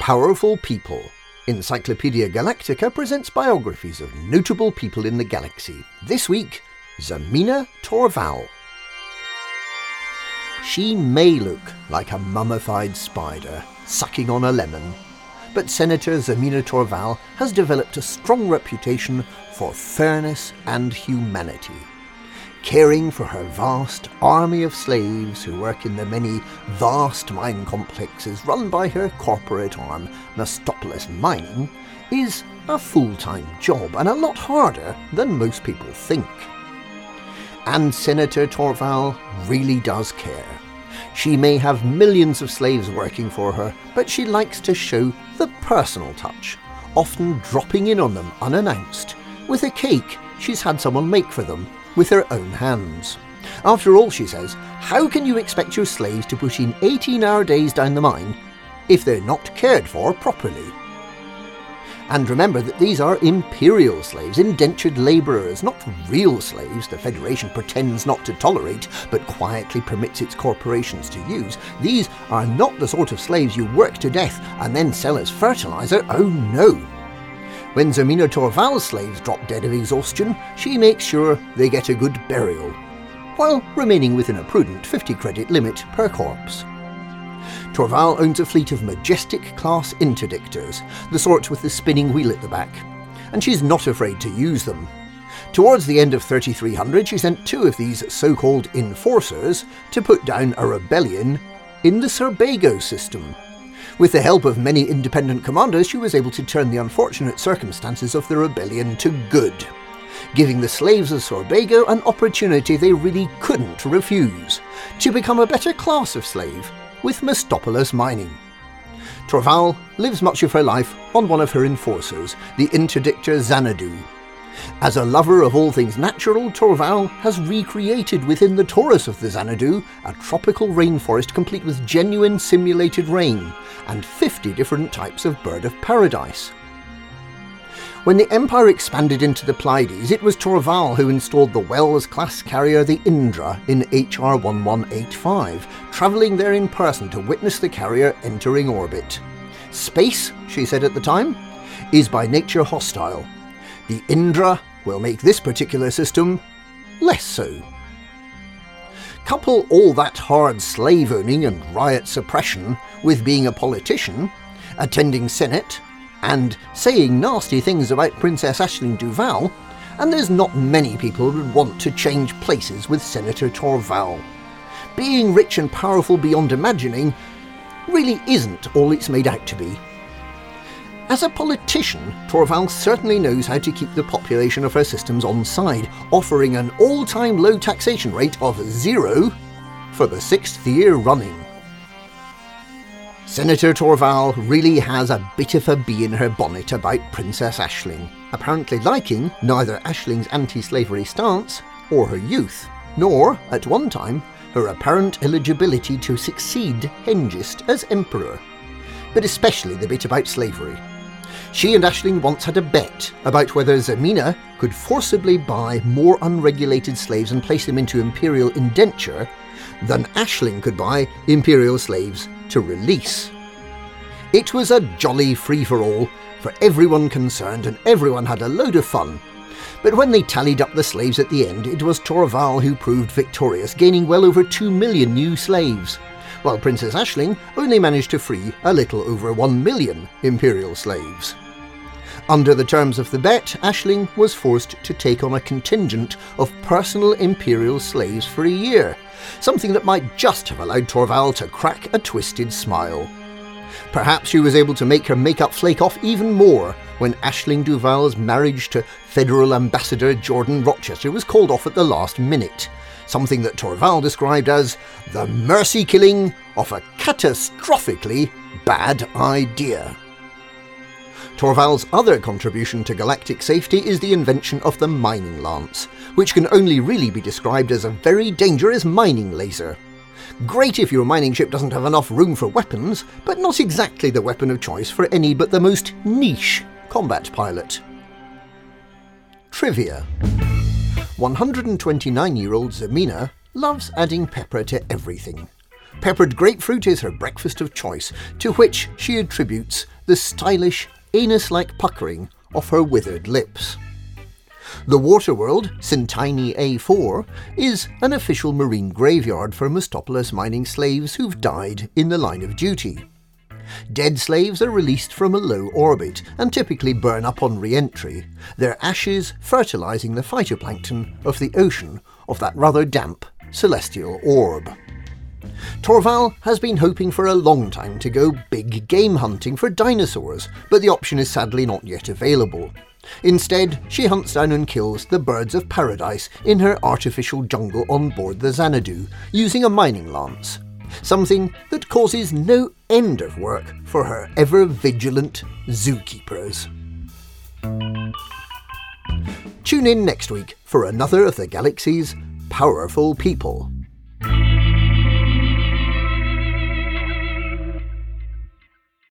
Powerful People. Encyclopedia Galactica presents biographies of notable people in the galaxy. This week, Zemina Torval. She may look like a mummified spider sucking on a lemon, but Senator Zemina Torval has developed a strong reputation for fairness and humanity, caring for her vast army of slaves who work in the many vast mine complexes run by her corporate arm, Mastopolis Mining, is a full-time job and a lot harder than most people think. And Senator Torval really does care. She may have millions of slaves working for her, but she likes to show the personal touch, often dropping in on them unannounced, with a cake she's had someone make for them with her own hands. After all, she says, how can you expect your slaves to push in 18-hour days down the mine if they're not cared for properly? And remember that these are imperial slaves, indentured labourers, not real slaves the Federation pretends not to tolerate, but quietly permits its corporations to use. These are not the sort of slaves you work to death and then sell as fertiliser, oh no! When Zemina Torval's slaves drop dead of exhaustion, she makes sure they get a good burial, while remaining within a prudent 50 credit limit per corpse. Torval owns a fleet of majestic-class interdictors, the sort with the spinning wheel at the back, and she's not afraid to use them. Towards the end of 3300, she sent two of these so-called enforcers to put down a rebellion in the Sorbago system. With the help of many independent commandos, she was able to turn the unfortunate circumstances of the rebellion to good, giving the slaves of Sorbago an opportunity they really couldn't refuse, to become a better class of slave with Mastopolis Mining. Torval lives much of her life on one of her enforcers, the interdictor Xanadu. As a lover of all things natural, Torval has recreated within the torus of the Xanadu a tropical rainforest complete with genuine simulated rain and 50 different types of bird of paradise. When the Empire expanded into the Pleiades, it was Torval who installed the Wells-class carrier the Indra in HR 1185, travelling there in person to witness the carrier entering orbit. Space, she said at the time, is by nature hostile. The Indra will make this particular system less so. Couple all that hard slave-owning and riot suppression with being a politician, attending Senate, and saying nasty things about Princess Aisling Duval, and there's not many people who would want to change places with Senator Torval. Being rich and powerful beyond imagining really isn't all it's made out to be. As a politician, Torval certainly knows how to keep the population of her systems on side, offering an all-time low taxation rate of 0 for the 6th year running. Senator Torval really has a bit of a bee in her bonnet about Princess Aisling, apparently liking neither Aisling's anti-slavery stance or her youth, nor, at one time, her apparent eligibility to succeed Hengist as emperor, but especially the bit about slavery. She and Aisling once had a bet about whether Zemina could forcibly buy more unregulated slaves and place them into imperial indenture than Aisling could buy imperial slaves to release. It was a jolly free-for-all for everyone concerned, and everyone had a load of fun. But when they tallied up the slaves at the end, it was Torval who proved victorious, gaining well over 2 million new slaves, while Princess Aisling only managed to free a little over 1 million imperial slaves. Under the terms of the bet, Aisling was forced to take on a contingent of personal imperial slaves for a year, something that might just have allowed Torval to crack a twisted smile. Perhaps she was able to make her makeup flake off even more when Aisling Duval's marriage to Federal Ambassador Jordan Rochester was called off at the last minute, something that Torval described as the mercy-killing of a catastrophically bad idea. Torval's other contribution to galactic safety is the invention of the mining lance, which can only really be described as a very dangerous mining laser. Great if your mining ship doesn't have enough room for weapons, but not exactly the weapon of choice for any but the most niche combat pilot. Trivia. 129-year-old Zemina loves adding pepper to everything. Peppered grapefruit is her breakfast of choice, to which she attributes the stylish, anus-like puckering of her withered lips. The waterworld, Sintini A4, is an official marine graveyard for Mastopolis Mining slaves who've died in the line of duty. Dead slaves are released from a low orbit and typically burn up on re-entry, their ashes fertilising the phytoplankton of the ocean of that rather damp celestial orb. Torval has been hoping for a long time to go big game hunting for dinosaurs, but the option is sadly not yet available. Instead, she hunts down and kills the birds of paradise in her artificial jungle on board the Xanadu, using a mining lance, something that causes no end of work for her ever-vigilant zookeepers. Tune in next week for another of the galaxy's powerful people.